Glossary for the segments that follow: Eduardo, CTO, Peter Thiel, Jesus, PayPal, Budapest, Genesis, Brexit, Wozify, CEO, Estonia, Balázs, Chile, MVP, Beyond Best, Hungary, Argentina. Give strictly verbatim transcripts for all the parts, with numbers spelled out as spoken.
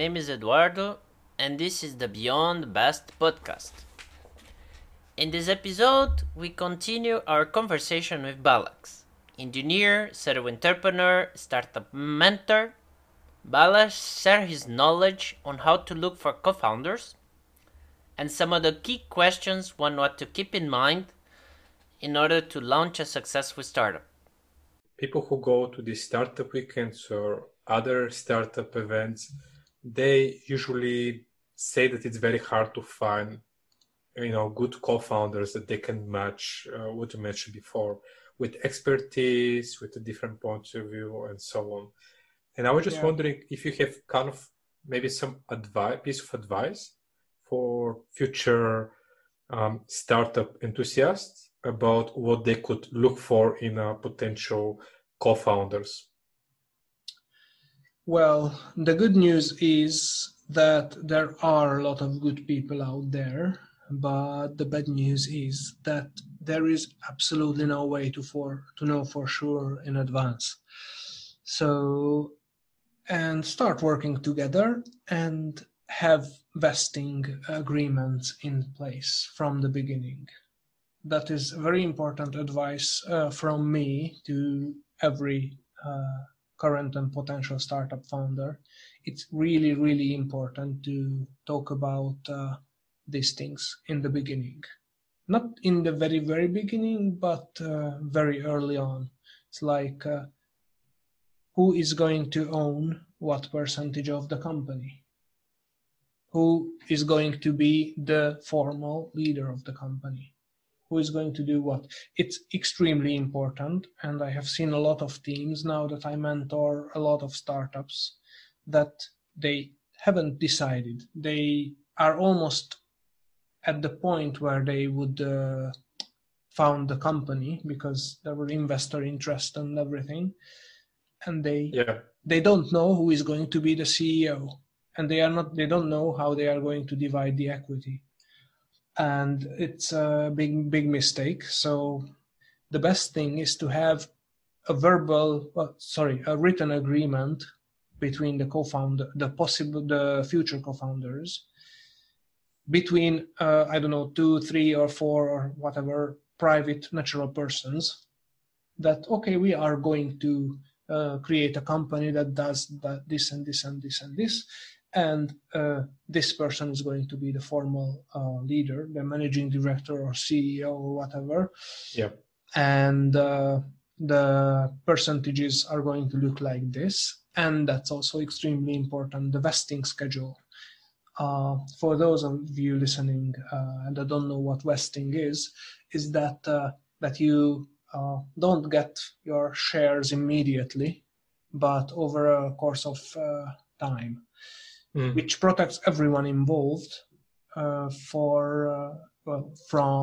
name is Eduardo, and this is the Beyond Best podcast. In this episode, we continue our conversation with Balázs, engineer, serial entrepreneur, startup mentor. Balázs shares his knowledge on how to look for co-founders and some of the key questions one ought to keep in mind in order to launch a successful startup. People who go to these startup weekends or other startup events, they usually say that it's very hard to find, you know, good co-founders that they can match uh, what you mentioned before, with expertise, with a different point of view, and so on. And I was just yeah. wondering if you have kind of maybe some advice, piece of advice for future um, startup enthusiasts about what they could look for in a potential co-founders. Well, the good news is that there are a lot of good people out there, but the bad news is that there is absolutely no way to for to know for sure in advance. So, and start working together and have vesting agreements in place from the beginning. That is very important advice uh, from me to every uh, current and potential startup founder. It's really, really important to talk about uh, these things in the beginning. Not in the very, very beginning, but uh, very early on. It's like uh, who is going to own what percentage of the company? Who is going to be the formal leader of the company? Who is going to do what? It's extremely important, and I have seen a lot of teams now that I mentor, a lot of startups, that they haven't decided. They are almost at the point where they would uh, found the company because there were investor interest and everything, and they yeah. they don't know who is going to be the C E O, and they are not they don't know how they are going to divide the equity, and it's a big big mistake. So the best thing is to have a verbal uh, sorry a written agreement between the co-founder, the possible the future co-founders, between uh, I don't know two, three, or four, or whatever private natural persons, that okay, we are going to Uh, create a company that does that, this and this and this and this, and uh, this person is going to be the formal uh, leader, the managing director or C E O or whatever. Yeah. And uh, the percentages are going to look like this, and that's also extremely important. The vesting schedule. Uh, for those of you listening uh, and I don't know what vesting is, is that uh, that you. Uh, don't get your shares immediately, but over a course of uh, time, mm. which protects everyone involved uh, for uh, well, from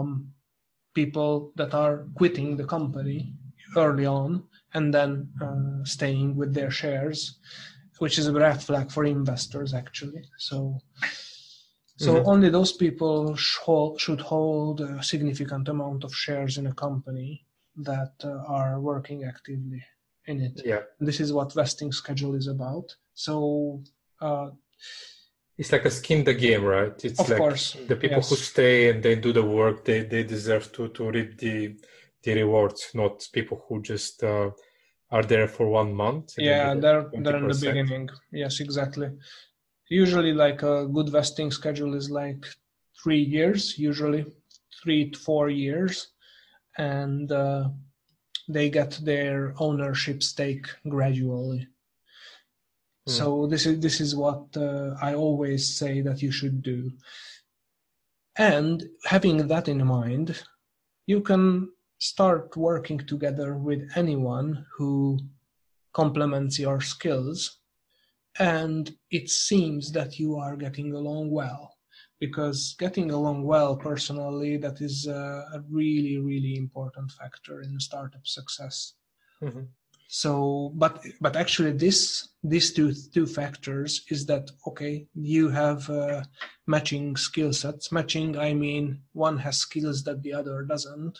people that are quitting the company early on and then uh, staying with their shares, which is a red flag for investors, actually. So, so mm-hmm. only those people sh- should hold a significant amount of shares in a company that uh, are working actively in it. Yeah. This is what vesting schedule is about. So uh, it's like a skin in the game, right? It's of like course. The people yes. who stay and they do the work, they, they deserve to, to reap the the rewards, not people who just uh, are there for one month. Yeah, they're, they're in the beginning. Yes, exactly. Usually like a good vesting schedule is like three years, usually three to four years. And uh, they get their ownership stake gradually. Mm. So this is this is what uh, I always say that you should do. And having that in mind, you can start working together with anyone who complements your skills, and it seems that you are getting along well. Because getting along well personally, that is a really, really important factor in startup success. Mm-hmm. So, but but actually, this these two two factors is that okay, you have uh, matching skill sets. Matching, I mean, one has skills that the other doesn't,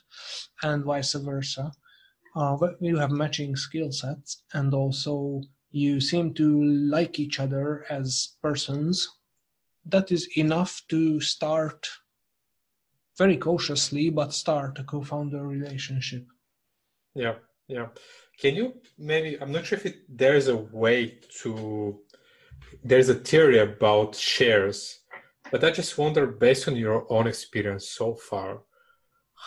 and vice versa. Uh, but you have matching skill sets, and also you seem to like each other as persons, that is enough to start very cautiously, but start a co-founder relationship. Yeah, yeah. Can you maybe, I'm not sure if it, there's a way to, there's a theory about shares, but I just wonder, based on your own experience so far,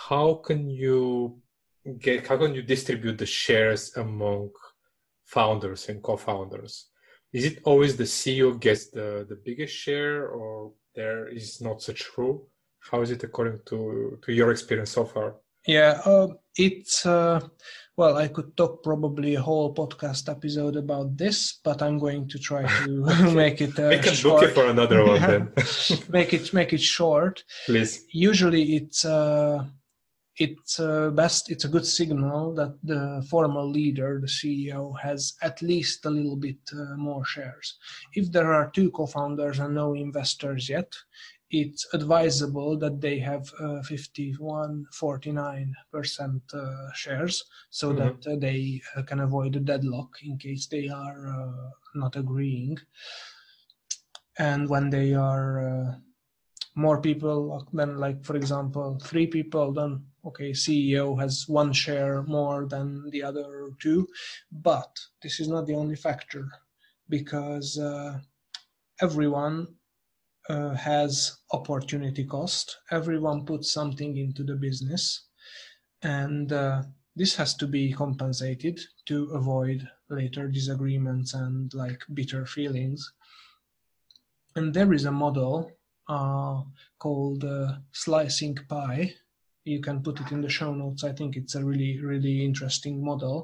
how can you get, how can you distribute the shares among founders and co-founders? Is it always the C E O gets the, the biggest share, or there is not such rule? How is it according to, to your experience so far? Yeah, uh, it's, uh, well, I could talk probably a whole podcast episode about this, but I'm going to try to okay. make it uh, make a short. Book it for another one then. make it make it short. Please. Usually it's, uh, it's uh, best, it's a good signal that the formal leader, the C E O, has at least a little bit uh, more shares. If there are two co-founders and no investors yet, it's advisable that they have uh, fifty-one, forty-nine percent uh, shares, so mm-hmm. that uh, they uh, can avoid a deadlock in case they are uh, not agreeing. And when they are uh, more people than, like, for example, three people, then, okay, C E O has one share more than the other two. But this is not the only factor, because uh, everyone Uh, has opportunity cost. Everyone puts something into the business, and uh, this has to be compensated to avoid later disagreements and like bitter feelings. And there is a model uh, called uh, slicing pie. You can put it in the show notes. I think it's a really, really interesting model.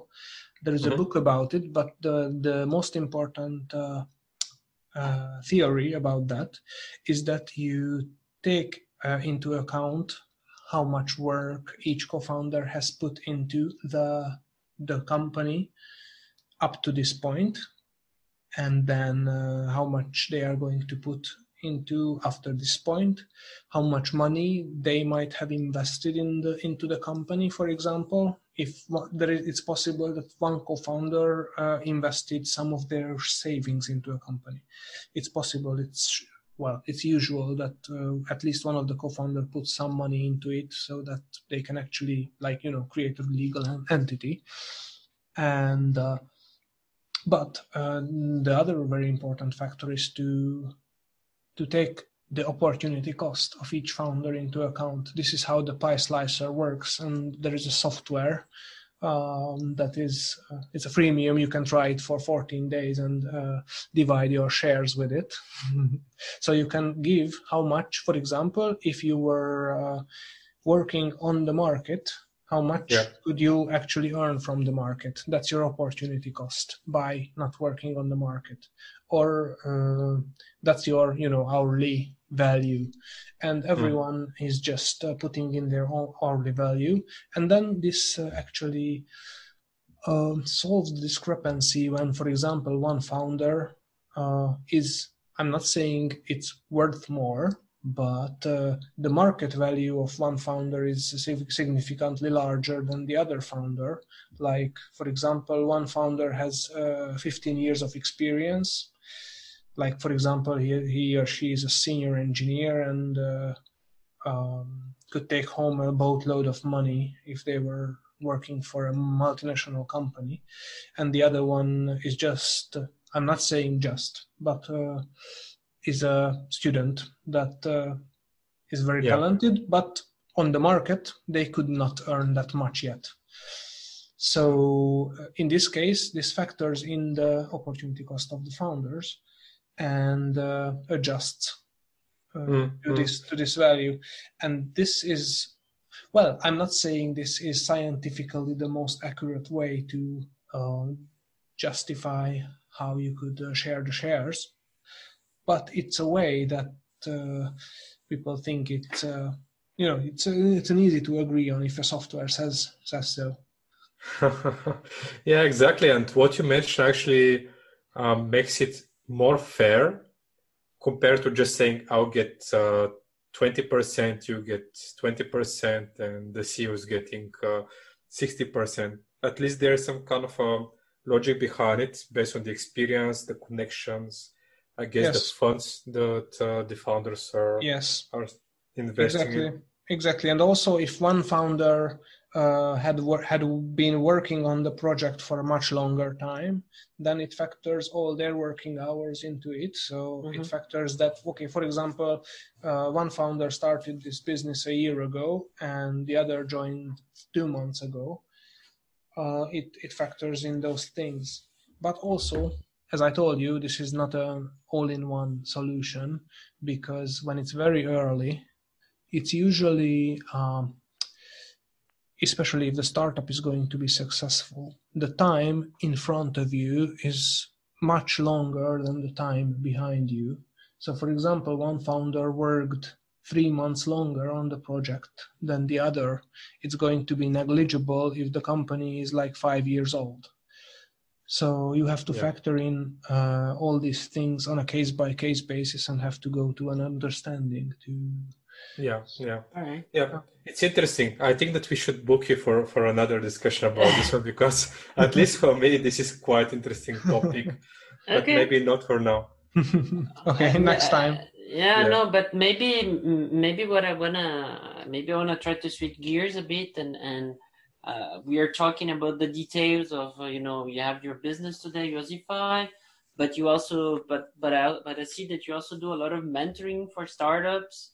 There is mm-hmm. a book about it, but the, the most important uh, Uh, theory about that is that you take uh, into account how much work each co-founder has put into the the company up to this point, and then uh, how much they are going to put into after this point, how much money they might have invested in the into the company. For example, if there is, it's possible that one co-founder uh, invested some of their savings into a company. It's possible, it's well, it's usual that uh, at least one of the co-founder puts some money into it, so that they can actually, like, you know, create a legal entity. And uh, but uh, the other very important factor is to to take the opportunity cost of each founder into account. This is how the pie slicer works, and there is a software um, that is, uh, it's a freemium. You can try it for fourteen days and uh, divide your shares with it. So you can give how much, for example, if you were uh, working on the market, how much yeah. could you actually earn from the market? That's your opportunity cost by not working on the market. Or uh, that's your, you know, hourly value. And everyone mm. is just uh, putting in their own hourly value. And then this uh, actually uh, solves the discrepancy when, for example, one founder uh, is, I'm not saying it's worth more, but uh, the market value of one founder is significantly larger than the other founder. Like, for example, one founder has uh, fifteen years of experience. Like, for example, he, he or she is a senior engineer and uh, um, could take home a boatload of money if they were working for a multinational company. And the other one is just, I'm not saying just, but uh, is a student that uh, is very yeah. talented, but on the market, they could not earn that much yet. So uh, in this case, this factors in the opportunity cost of the founders and uh, adjusts uh, mm-hmm. to this to this value. And this is, well, I'm not saying this is scientifically the most accurate way to uh, justify how you could uh, share the shares, but it's a way that uh, people think it's, uh, you know, it's a, it's an easy to agree on if a software says says so. Yeah, exactly. And what you mentioned actually um, makes it more fair compared to just saying I'll get uh, twenty percent, you get twenty percent, and the C E O is getting uh, sixty percent. At least there's some kind of a logic behind it based on the experience, the connections, I guess yes. the funds that uh, the founders are, yes. are investing exactly. in. Exactly. And also if one founder uh, had wor- had been working on the project for a much longer time, then it factors all their working hours into it. So mm-hmm. it factors that, okay, for example, uh, one founder started this business a year ago and the other joined two months ago. Uh, it, it factors in those things. But also, as I told you, this is not an all-in-one solution because when it's very early, it's usually, um, especially if the startup is going to be successful, the time in front of you is much longer than the time behind you. So, for example, one founder worked three months longer on the project than the other. It's going to be negligible if the company is like five years old. So you have to yeah. factor in uh, all these things on a case-by-case basis and have to go to an understanding to... Yeah, yeah, right. yeah. It's interesting. I think that we should book you for, for another discussion about this one because at least for me, this is quite interesting topic, okay. but maybe not for now. okay, and, next time. Uh, yeah, yeah, no, but maybe maybe what I wanna maybe I wanna try to switch gears a bit, and and uh, we are talking about the details of uh, you know you have your business today, Wozify, but you also but but I but I see that you also do a lot of mentoring for startups.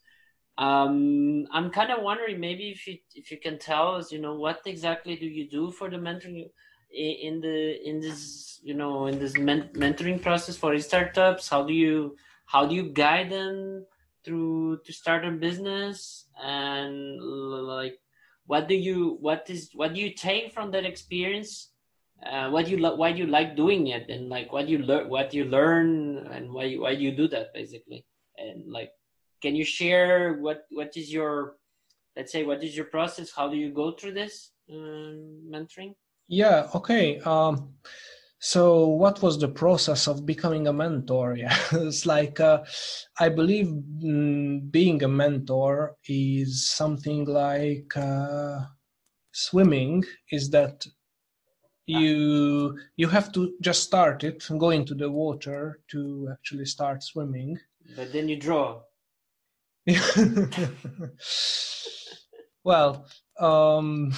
Um, I'm kind of wondering maybe if you if you can tell us, you know, what exactly do you do for the mentoring in the in this you know in this men- mentoring process for startups? How do you how do you guide them through to start a business, and like what do you what is what do you take from that experience? Uh, what you lo- why do you like doing it, and like what you learn what you learn and why why you do that basically, and like. Can you share what, what is your, let's say, what is your process? How do you go through this um, mentoring? Yeah, okay. Um, so what was the process of becoming a mentor? Yeah, it's like, uh, I believe mm, being a mentor is something like uh, swimming, is that you you have to just start it and go into the water to actually start swimming. But then you draw. well um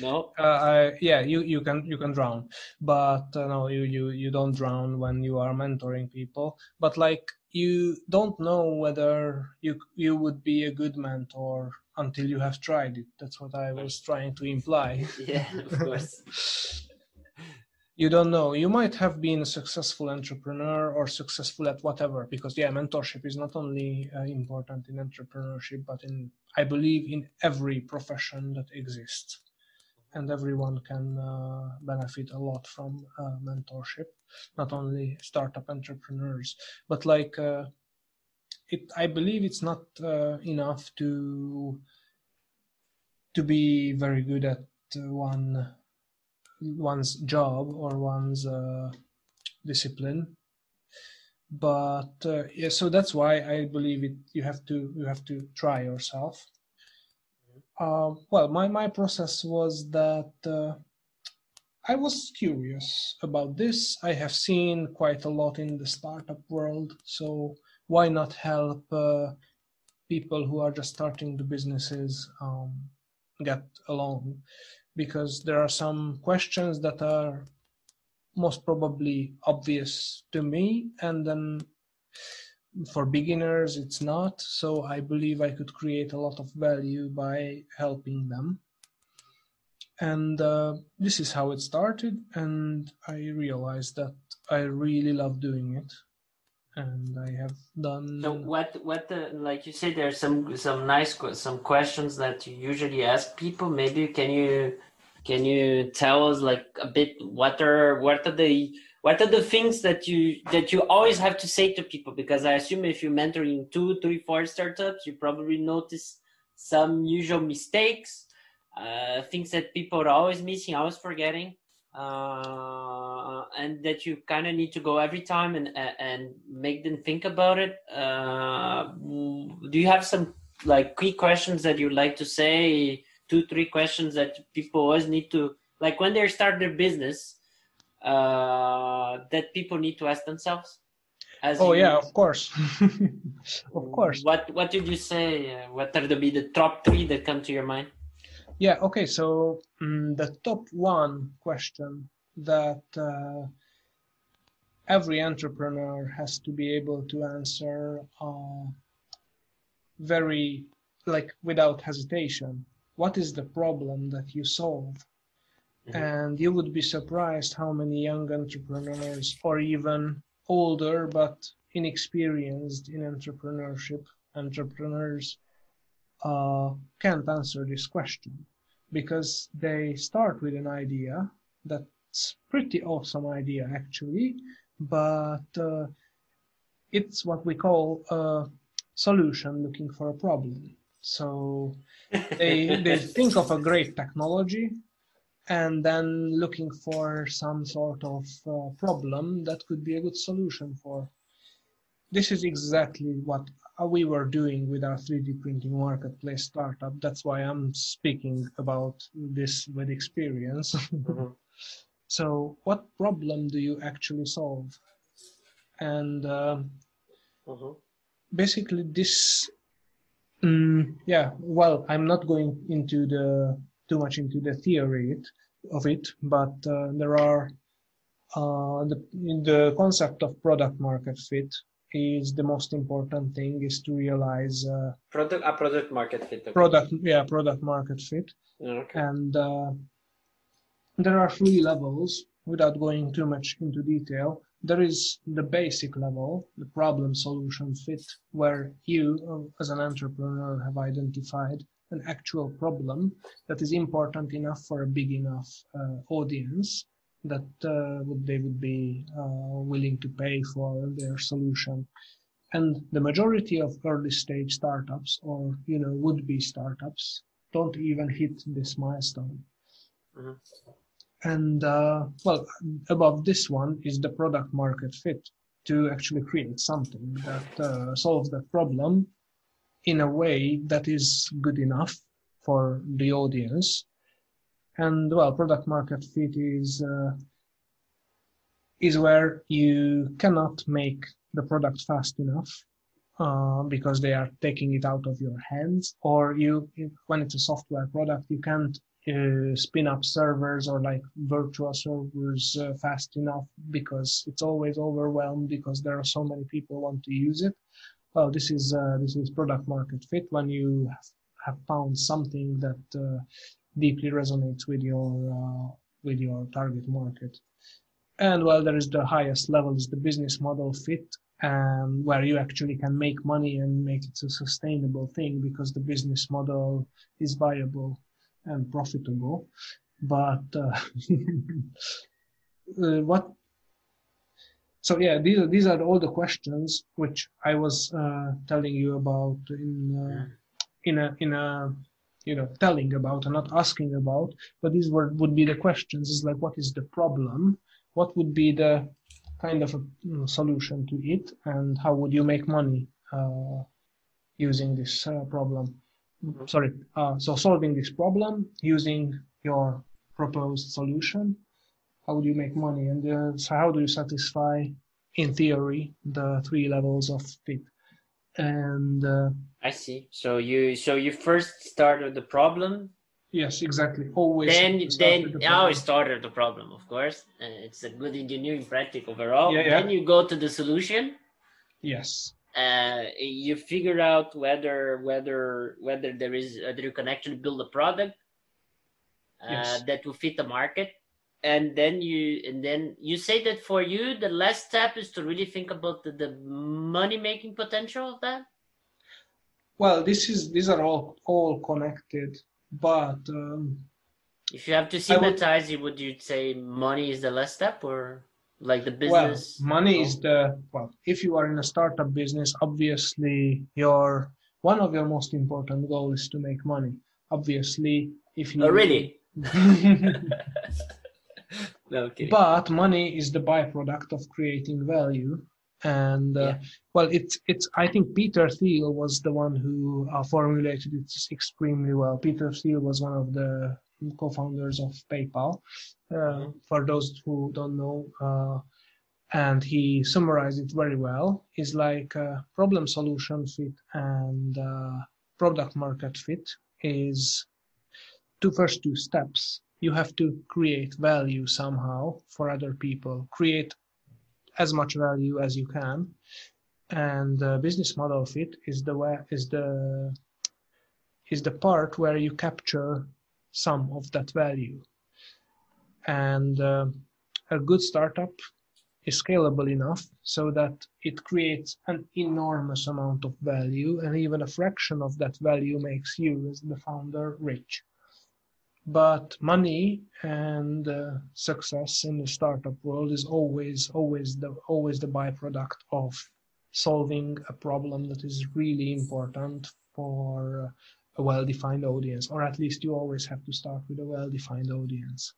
no uh, I, yeah you you can you can drown, but uh, no you you you don't drown when you are mentoring people, but like you don't know whether you you would be a good mentor until you have tried it. That's what I was trying to imply. Yeah, of course. You don't know. You might have been a successful entrepreneur or successful at whatever, because yeah, mentorship is not only uh, important in entrepreneurship, but in, I believe, in every profession that exists, and everyone can uh, benefit a lot from uh, mentorship, not only startup entrepreneurs, but like, uh, it, I believe it's not uh, enough to, to be very good at uh, one one's job or one's uh, discipline, but uh, yeah, so that's why I believe it. You have to you have to try yourself. Uh, well, my my process was that uh, I was curious about this. I have seen quite a lot in the startup world, so why not help uh, people who are just starting the businesses um, get along? Because there are some questions that are most probably obvious to me, and then for beginners, it's not. So I believe I could create a lot of value by helping them. And uh, this is how it started, and I realized that I really love doing it. And I have done. So what? What the, like you said, there's some some nice some questions that you usually ask people. Maybe can you can you tell us like a bit what are what are the what are the things that you that you always have to say to people? Because I assume if you're mentoring two, three, four startups, you probably notice some usual mistakes, uh, things that people are always missing, always forgetting. Uh, and that you kind of need to go every time and and make them think about it. Uh, do you have some like key questions that you'd like to say? Two, three questions that people always need to like when they start their business, uh, that people need to ask themselves? As oh yeah, of course. Of course. What What did you say? Uh, what are the be the top three that come to your mind? Yeah. Okay. So um, the top one question that uh, every entrepreneur has to be able to answer uh, very like without hesitation. What is the problem that you solve? Mm-hmm. And you would be surprised how many young entrepreneurs or even older but inexperienced in entrepreneurship entrepreneurs uh, can't answer this question, because they start with an idea that's pretty awesome idea actually, but uh, it's what we call a solution looking for a problem. So they they think of a great technology and then looking for some sort of uh, problem that could be a good solution for. This is exactly what we were doing with our three D printing marketplace startup. That's why I'm speaking about this with experience. Mm-hmm. So what problem do you actually solve? And uh, mm-hmm. basically this, um, yeah, well, I'm not going into the too much into the theory of it, but uh, there are uh, the, the concept of product market fit is the most important thing is to realize uh, product a product market fit. Okay. Product yeah product market fit. Okay. And uh, there are three levels. Without going too much into detail, there is the basic level, the problem solution fit, where you as an entrepreneur have identified an actual problem that is important enough for a big enough uh, audience that uh, would, they would be uh, willing to pay for their solution. And the majority of early stage startups or, you know, would-be startups don't even hit this milestone. Mm-hmm. And, uh, well, above this one is the product market fit, to actually create something that uh, solves that problem in a way that is good enough for the audience. And well, product market fit is uh, is where you cannot make the product fast enough uh, because they are taking it out of your hands, or you, when it's a software product, you can't uh, spin up servers or like virtual servers uh, fast enough because it's always overwhelmed because there are so many people who want to use it. Well, this is uh, this is product market fit, when you have found something that uh, deeply resonates with your uh, with your target market. And well, there is the highest level is the business model fit, um, where you actually can make money and make it a sustainable thing because the business model is viable and profitable. But uh, uh, what? So yeah, these are, these are all the questions which I was uh, telling you about in uh, in a in a you know telling about and not asking about, but these were would be the questions. Is like, what is the problem? What would be the kind of a you know, solution to it, and how would you make money uh, using this uh, problem? Mm-hmm. Sorry, uh, so solving this problem using your proposed solution. How do you make money? And uh, so how do you satisfy, in theory, the three levels of fit? And uh, I see. So you so you first start with the problem. Yes, exactly. Always. Then then the now you started the problem, of course. Uh, it's a good engineering practice overall. Yeah, yeah. Then you go to the solution. Yes. Uh, you figure out whether whether whether there is whether you can actually build a product uh, yes. that will fit the market. And then you and then you say that for you, the last step is to really think about the, the money-making potential of that? Well, this is these are all, all connected, but... Um, if you have to systematize it, would you say money is the last step, or like the business? Well, money is the... Well, if you are in a startup business, obviously your one of your most important goals is to make money. Obviously, if you... Oh, really? No, but money is the byproduct of creating value, and uh, yeah. well, it's it's. I think Peter Thiel was the one who uh, formulated it extremely well. Peter Thiel was one of the co-founders of PayPal, uh, for those who don't know, uh, and he summarized it very well. It's like uh, problem solution fit and uh, product market fit is two first two steps. You have to create value somehow for other people, create as much value as you can. And uh, business model fit is the way, is the is the part where you capture some of that value. And uh, a good startup is scalable enough so that it creates an enormous amount of value, and even a fraction of that value makes you as the founder rich. But money and uh, success in the startup world is always always the always the byproduct of solving a problem that is really important for a well-defined audience, or at least you always have to start with a well-defined audience.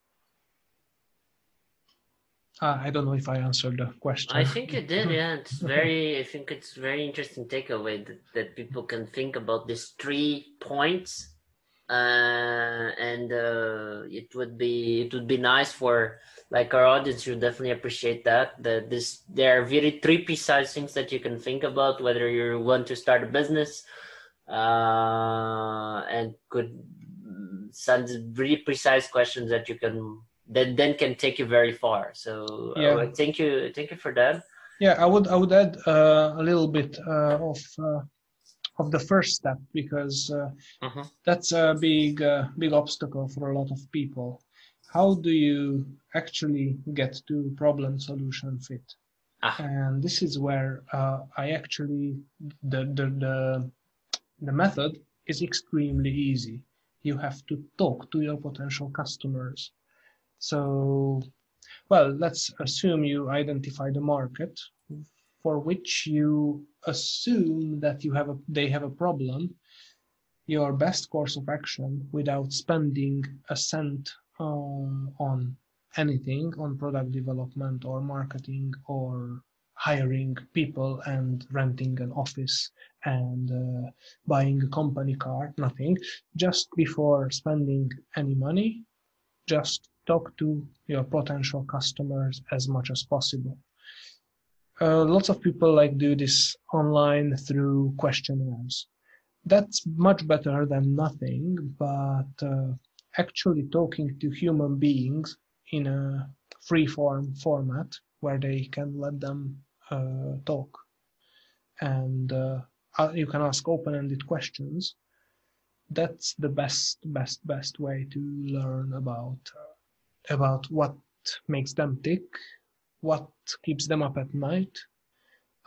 Uh, I don't know if I answered the question. I think you did, yeah. It's very, I think it's very interesting takeaway that, that people can think about these three points, uh, and uh, it would be it would be nice for like our audience. You definitely appreciate that. That this there are very three precise things that you can think about whether you want to start a business, uh, and could send really precise questions that you can. That then can take you very far. So yeah. uh, thank you, thank you for that. Yeah, I would I would add uh, a little bit uh, of uh, of the first step, because uh, mm-hmm. that's a big uh, big obstacle for a lot of people. How do you actually get to problem solution fit? Ah. And this is where uh, I actually the, the the the method is extremely easy. You have to talk to your potential customers. So, well, let's assume you identify the market for which you assume that you have a, they have a problem. Your best course of action, without spending a cent um, on anything, on product development or marketing or hiring people and renting an office and uh, buying a company car, nothing, just before spending any money, just talk to your potential customers as much as possible. Uh, lots of people like do this online through questionnaires. That's much better than nothing, but uh, actually talking to human beings in a free form format where they can let them uh, talk. And uh, you can ask open-ended questions. That's the best, best, best way to learn about uh, about what makes them tick, what keeps them up at night,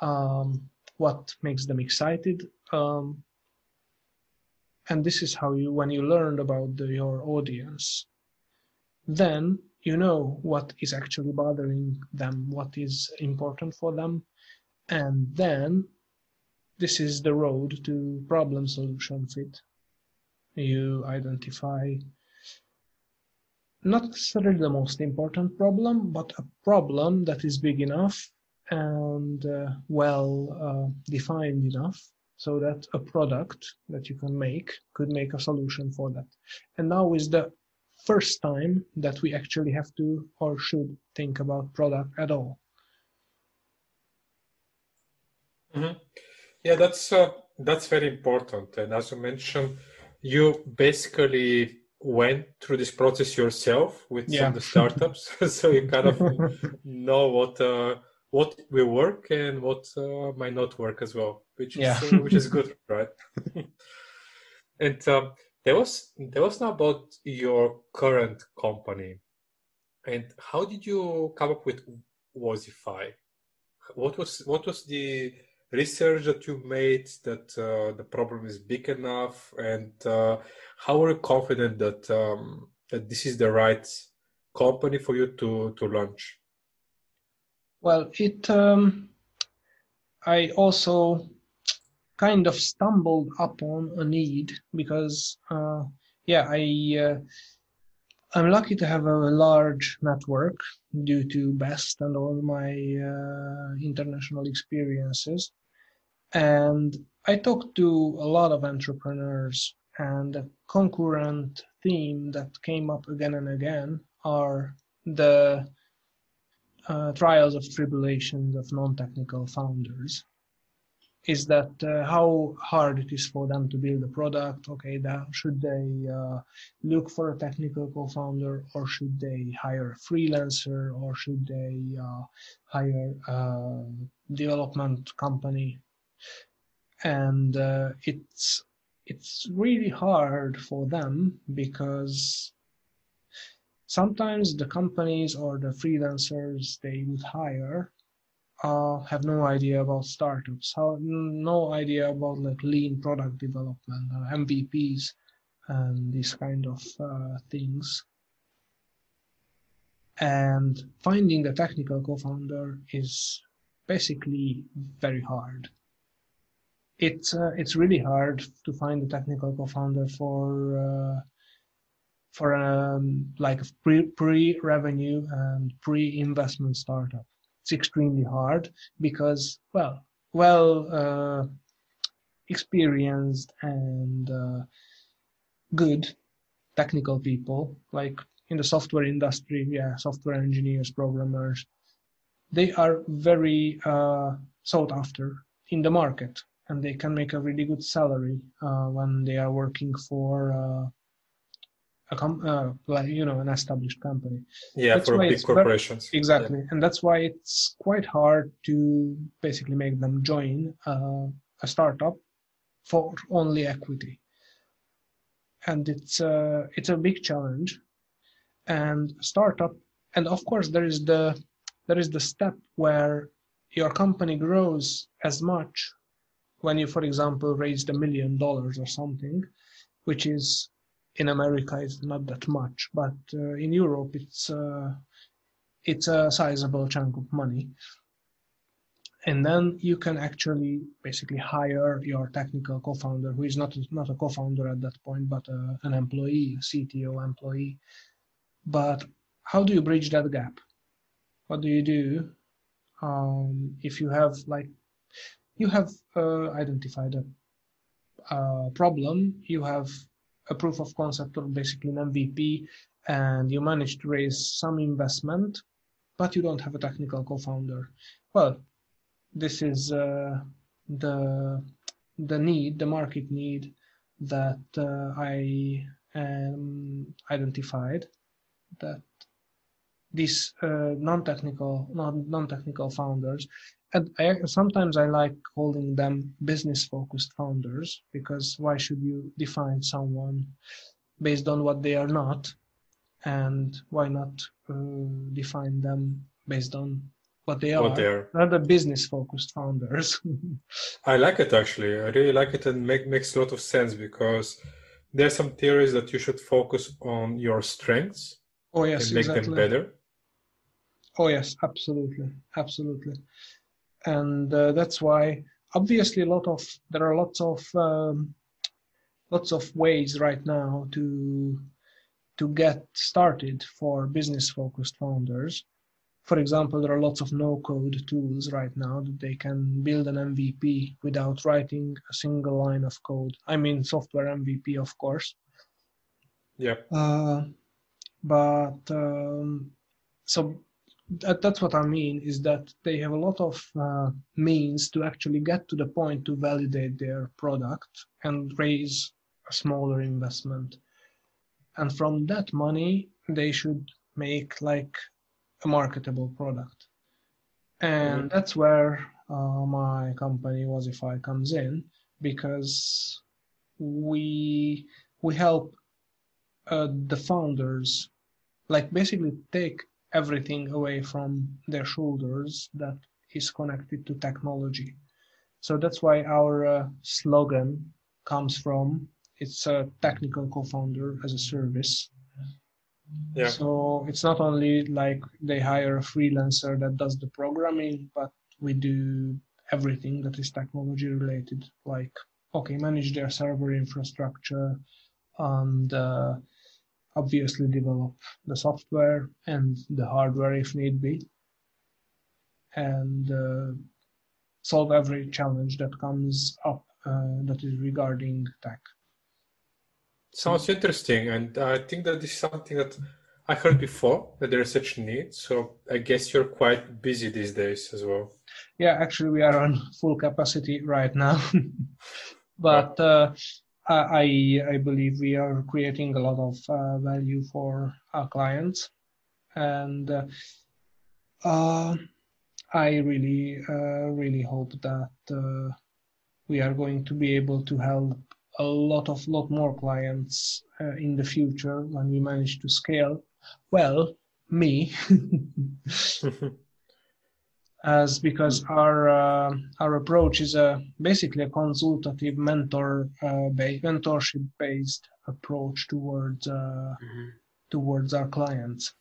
um, what makes them excited. Um, and this is how you, when you learn about the, your audience, then you know what is actually bothering them, what is important for them. And then this is the road to problem solution fit. You identify not necessarily the most important problem, but a problem that is big enough and uh, well uh, defined enough so that a product that you can make could make a solution for that. And now is the first time that we actually have to or should think about product at all. Mm-hmm. Yeah, that's uh, that's very important. And as you mentioned, you basically went through this process yourself with yeah. some of the startups, so you kind of know what uh, what will work and what uh, might not work as well, which is yeah. uh, which is good, right? And um, there was there was now about your current company, and how did you come up with Wozify? What was what was the research that you made that uh, the problem is big enough, and uh, how are you confident that um, that this is the right company for you to to launch? Well, it um, I also kind of stumbled upon a need because uh, yeah I uh, I'm lucky to have a large network due to Best and all my uh, international experiences. And I talked to a lot of entrepreneurs And a concurrent theme that came up again and again are the uh, trials of tribulations of non-technical founders. Is that uh, how hard it is for them to build a product? Okay, that, should they uh, look for a technical co-founder, or should they hire a freelancer, or should they uh, hire a development company? And uh, it's it's really hard for them, because sometimes the companies or the freelancers they would hire Uh, have no idea about startups, how, no idea about like lean product development or M V Ps and these kind of uh, things. And finding a technical co-founder is basically very hard. It's uh, it's really hard to find a technical co-founder for uh, for um, like pre pre-revenue and pre-investment startup. It's extremely hard because well well uh, experienced and uh, good technical people, like in the software industry, yeah software engineers, programmers, they are very uh, sought after in the market, and they can make a really good salary uh, when they are working for uh, A com uh, like you know an established company. Yeah, that's for big corporations. Exactly, yeah. And that's why it's quite hard to basically make them join uh, a startup for only equity. And it's uh, it's a big challenge. And startup, and of course there is the there is the step where your company grows as much when you, for example, raised a million dollars or something, which is. In America, it's not that much, but uh, in Europe, it's uh, it's a sizable chunk of money. And then you can actually basically hire your technical co-founder, who is not not a co-founder at that point, but uh, an employee, a C T O employee. But how do you bridge that gap? What do you do um, if you have like you have uh, identified a, a problem? You have a proof of concept, or basically an M V P, and you manage to raise some investment, but you don't have a technical co-founder. Well, this is uh, the the need, the market need that uh, I um, identified. That these uh, non-technical, non non-technical founders, and I, sometimes I like calling them business-focused founders, because why should you define someone based on what they are not, and why not uh, define them based on what they what are? They are. They're the business-focused founders. I like it, actually. I really like it, and make makes a lot of sense, because there are some theories that you should focus on your strengths oh, yes, and make exactly. them better. Oh yes, absolutely, absolutely. And uh, that's why, obviously, a lot of there are lots of um, lots of ways right now to to get started for business-focused founders. For example, there are lots of no-code tools right now that they can build an M V P without writing a single line of code. I mean, software M V P, of course. Yeah. Uh, but um, so. That, that's what I mean, is that they have a lot of uh, means to actually get to the point to validate their product and raise a smaller investment. And from that money, they should make like a marketable product. And mm-hmm. that's where uh, my company Wozify comes in, because we, we help uh, the founders like basically take everything away from their shoulders that is connected to technology. So that's why our uh, slogan comes from, it's a technical co-founder as a service. Yeah. So it's not only like they hire a freelancer that does the programming, but we do everything that is technology related, like, okay, manage their server infrastructure and uh, obviously develop the software and the hardware if need be, and uh, solve every challenge that comes up uh, that is regarding tech. Sounds interesting. And I think that is something that I heard before, that there is such need. So I guess you're quite busy these days as well. Yeah, actually we are on full capacity right now. But uh, I, I believe we are creating a lot of uh, value for our clients. And uh, uh, I really, uh, really hope that uh, we are going to be able to help a lot of lot more clients uh, in the future when we manage to scale. Well, me, as because our uh, our approach is a basically a consultative mentor uh, ba- mentorship based approach towards uh, mm-hmm. towards our clients.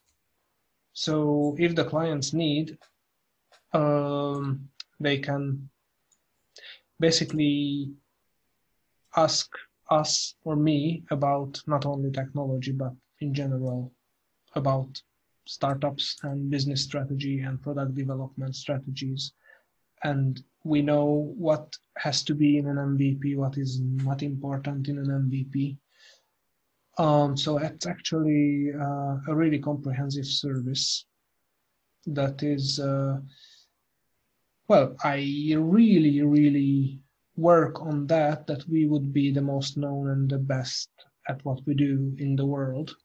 So if the clients need, um, they can basically ask us or me about not only technology, but in general about startups and business strategy and product development strategies. And we know what has to be in an M V P, what is not important in an M V P. Um, so it's actually uh, a really comprehensive service that is, uh, well, I really, really work on that, that we would be the most known and the best at what we do in the world.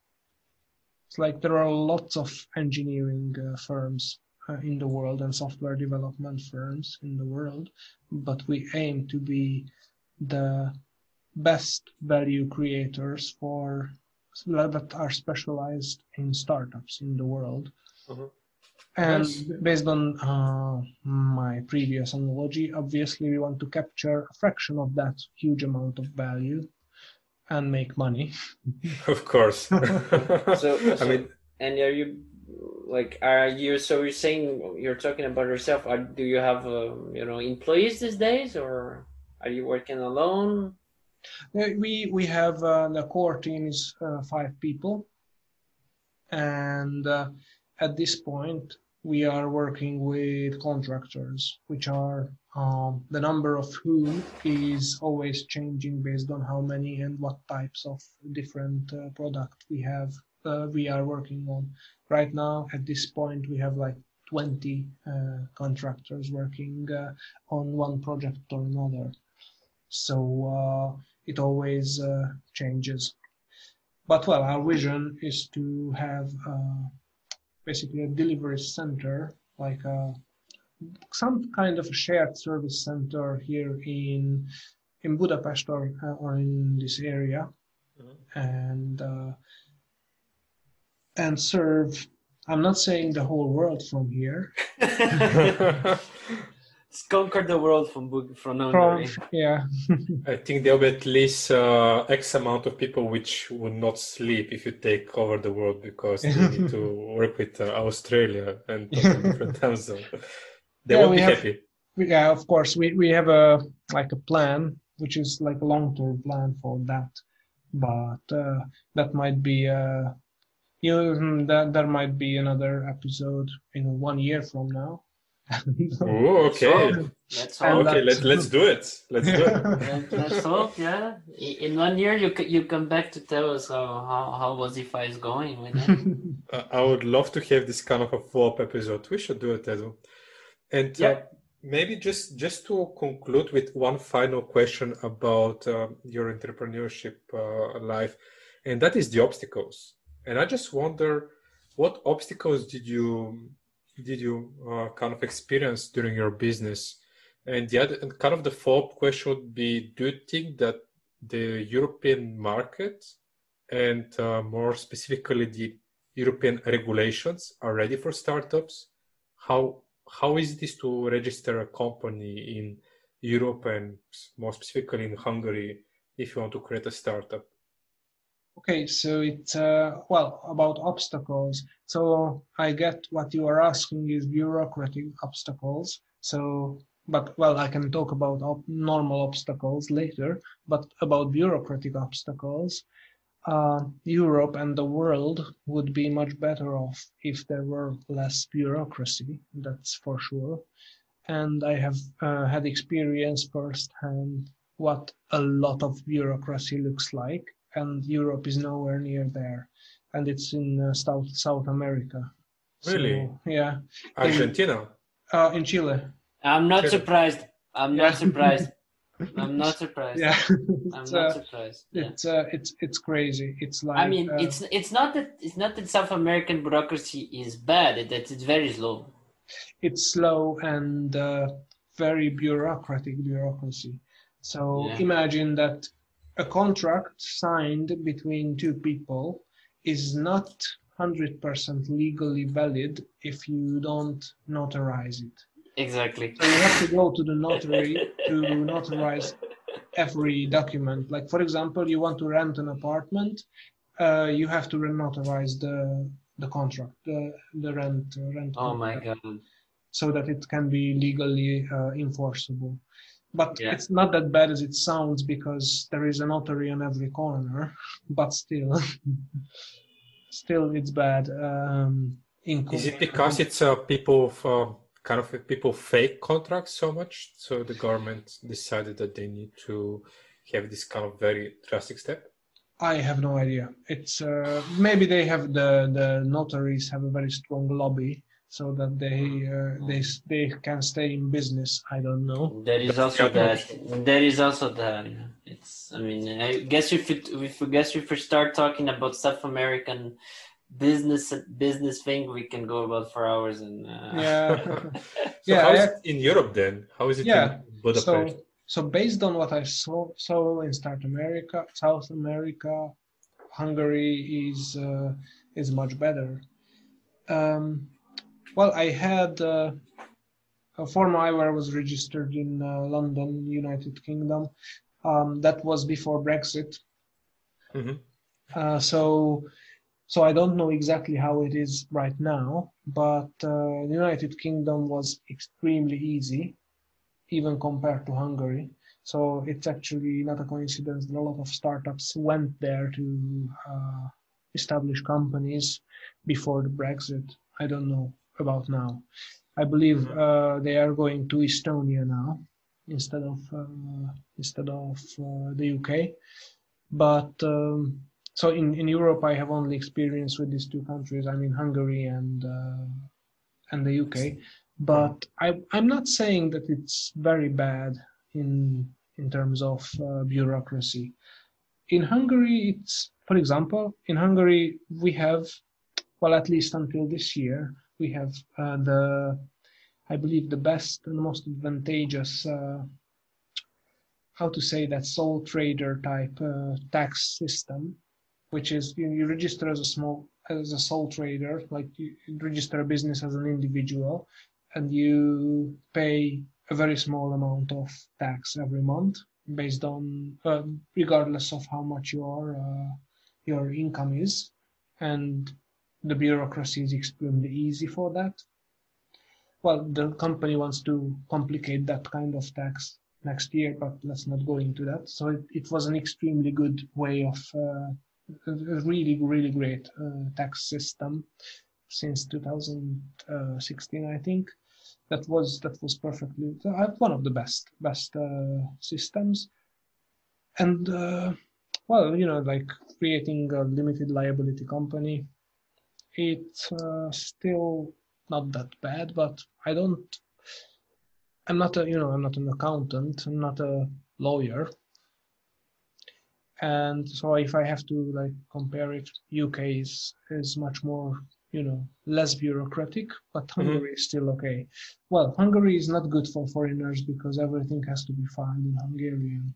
It's like there are lots of engineering uh, firms uh, in the world and software development firms in the world, but we aim to be the best value creators for that are specialized in startups in the world. Mm-hmm. And based on uh, my previous analogy, obviously we want to capture a fraction of that huge amount of value and make money. Of course. so, so I mean, and are you like are you? So you're saying you're talking about yourself. Are, do you have uh, you know employees these days, or are you working alone? We we have uh, the core team is uh, five people, and uh, at this point. We are working with contractors, which are um, the number of who is always changing based on how many and what types of different uh, product we have, uh, we are working on. Right now, at this point, we have like twenty uh, contractors working uh, on one project or another. So uh, it always uh, changes. But well, our vision is to have uh, basically a delivery center, like a, some kind of a shared service center here in in Budapest or, uh, or in this area, mm-hmm. and uh, and serve, I'm not saying the whole world from here. Let's conquer the world from from Hungary. From, yeah. I think there'll be at least uh, X amount of people which would not sleep if you take over the world, because you need to work with uh, Australia and different time zone. They yeah, won't be have, happy. We, yeah, of course. We we have a like a plan, which is like a long-term plan for that, but uh, that might be uh, you know, that there might be another episode in one year from now. Oh, okay. So, let's hope. Okay, let, let's do it. Let's do it. Let, let's hope, yeah. In one year, you you come back to tell us how how, how Wozify is going with it. uh, I would love to have this kind of a follow-up episode. We should do it, Edu. And yeah. uh, maybe just just to conclude with one final question about uh, your entrepreneurship uh, life, and that is the obstacles. And I just wonder, what obstacles did you did you uh, kind of experience during your business? And the other, and kind of the follow-up question would be, do you think that the European market and uh, more specifically the European regulations are ready for startups? How how is this to register a company in Europe and more specifically in Hungary if you want to create a startup? Okay, so it's, uh, well, about obstacles. So I get what you are asking is bureaucratic obstacles. So, but, well, I can talk about op- normal obstacles later, but about bureaucratic obstacles, uh, Europe and the world would be much better off if there were less bureaucracy, that's for sure. And I have uh, had experience firsthand what a lot of bureaucracy looks like. and Europe is nowhere near there, and it's in uh, South South America. Really? So, yeah. Argentina. In, uh, in Chile. I'm not Chile. surprised. I'm yeah. not surprised. I'm not surprised. Yeah. I'm not uh, surprised. Yeah. It's uh, it's it's crazy. It's like I mean, uh, it's it's not that it's not that South American bureaucracy is bad. That it, it's very slow. It's slow and uh, very bureaucratic bureaucracy. So yeah. imagine that a contract signed between two people is not one hundred percent legally valid if you don't notarize it. Exactly. So you have to go to the notary to notarize every document. Like, for example, you want to rent an apartment, uh, you have to notarize the the contract, the, the rent, rent oh contract, my God. So that it can be legally uh, enforceable. But yeah. it's not that bad as it sounds, because there is a notary on every corner, but still, still it's bad. Um, in is it because it's uh, people for kind of people fake contracts so much, so the government decided that they need to have this kind of very drastic step? I have no idea. It's uh, maybe they have the the notaries have a very strong lobby, so that they uh, they they can stay in business. I don't know. There is also that. There is also that. It's. I mean, I guess if it, if we guess if we start talking about South American business business thing, we can go about for hours and. Uh... Yeah. so yeah. How is it in Europe then? How is it yeah. in Budapest? So so based on what I saw saw in South America, South America, Hungary is uh, is much better. Um. Well, I had uh, a form I was registered in uh, London, United Kingdom. Um, that was before Brexit. Mm-hmm. uh, so, so I don't know exactly how it is right now, but uh, United Kingdom was extremely easy, even compared to Hungary. So it's actually not a coincidence that a lot of startups went there to uh, establish companies before the Brexit. I don't know about now. I believe uh, they are going to Estonia now instead of uh, instead of uh, the U K. But um, so in, in Europe, I have only experience with these two countries. I mean Hungary and uh, and the U K. But I I'm not saying that it's very bad in in terms of uh, bureaucracy. In Hungary, it's for example in Hungary we have well at least until this year. We have uh, the, I believe, the best and most advantageous, uh, how to say that, sole trader type uh, tax system, which is you, you register as a small, as a sole trader, like you register a business as an individual, and you pay a very small amount of tax every month, based on uh, regardless of how much your uh, your income is, and the bureaucracy is extremely easy for that. Well, the company wants to complicate that kind of tax next year, but let's not go into that. So it, it was an extremely good way of uh, a really, really great uh, tax system since two thousand sixteen, I think. That was that was perfectly uh, one of the best best uh, systems. And uh, well, you know, like creating a limited liability company. It's uh, still not that bad, but I don't, I'm not a, you know, I'm not an accountant, I'm not a lawyer. And so if I have to like compare it, U K is, is much more, you know, less bureaucratic, but Hungary mm-hmm. is still okay. Well, Hungary is not good for foreigners because everything has to be filed in Hungarian.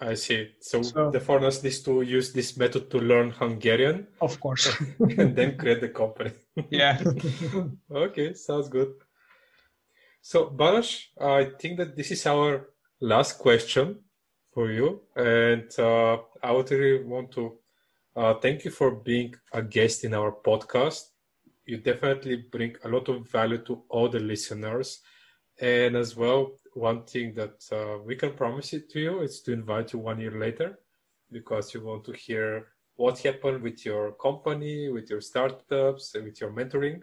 I see. So, so the foreigners need to use this method to learn Hungarian. Of course. And then create the company. Yeah. Okay, sounds good. So, Balázs, I think that this is our last question for you. And uh, I would really want to uh, thank you for being a guest in our podcast. You definitely bring a lot of value to all the listeners. And as well, one thing that uh, we can promise it to you is to invite you one year later, because you want to hear what happened with your company, with your startups, with your mentoring.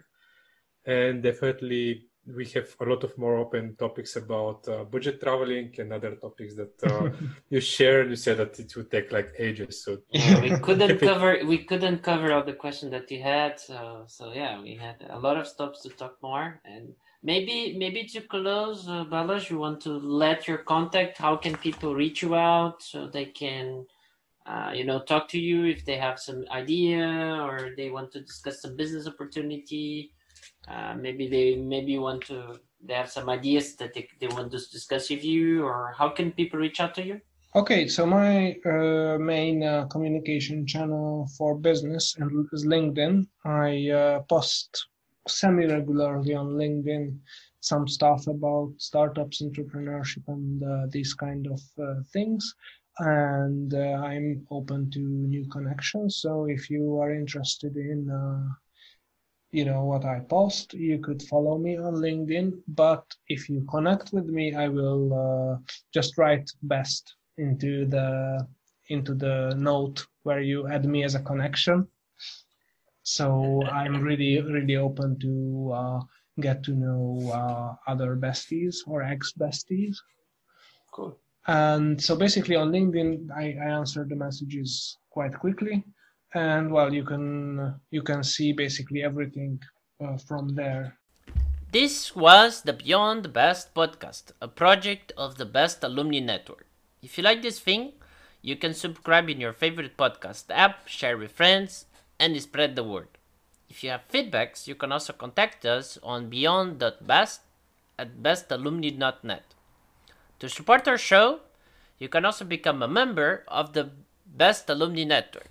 And definitely we have a lot of more open topics about uh, budget traveling and other topics that uh, you share. And you said that it would take like ages. So yeah, we couldn't cover we couldn't cover all the questions that you had. So so yeah, we had a lot of stops to talk more. And maybe maybe to close, uh, Balázs, you want to let your contact. How can people reach you out so they can uh, you know talk to you if they have some idea or they want to discuss some business opportunity. Uh, maybe they maybe want to they have some ideas that they, they want to discuss with you, or how can people reach out to you? Okay, so my uh, main uh, communication channel for business is LinkedIn. I uh, post semi-regularly on LinkedIn some stuff about startups, entrepreneurship, and uh, these kind of uh, things. And uh, I'm open to new connections. So if you are interested in uh, you know what I post, you could follow me on LinkedIn. But if you connect with me, I will uh, just write best into the into the note where you add me as a connection. So I'm really really open to uh, get to know uh, other besties or ex besties. Cool. And so basically on LinkedIn, I, I answer the messages quite quickly. And well, you can you can see basically everything uh, from there. This was the Beyond Best podcast, a project of the Best Alumni Network. If you like this thing, you can subscribe in your favorite podcast app, share with friends, and spread the word. If you have feedbacks, you can also contact us on beyond dot best at bestalumni dot net. To support our show, you can also become a member of the Best Alumni Network.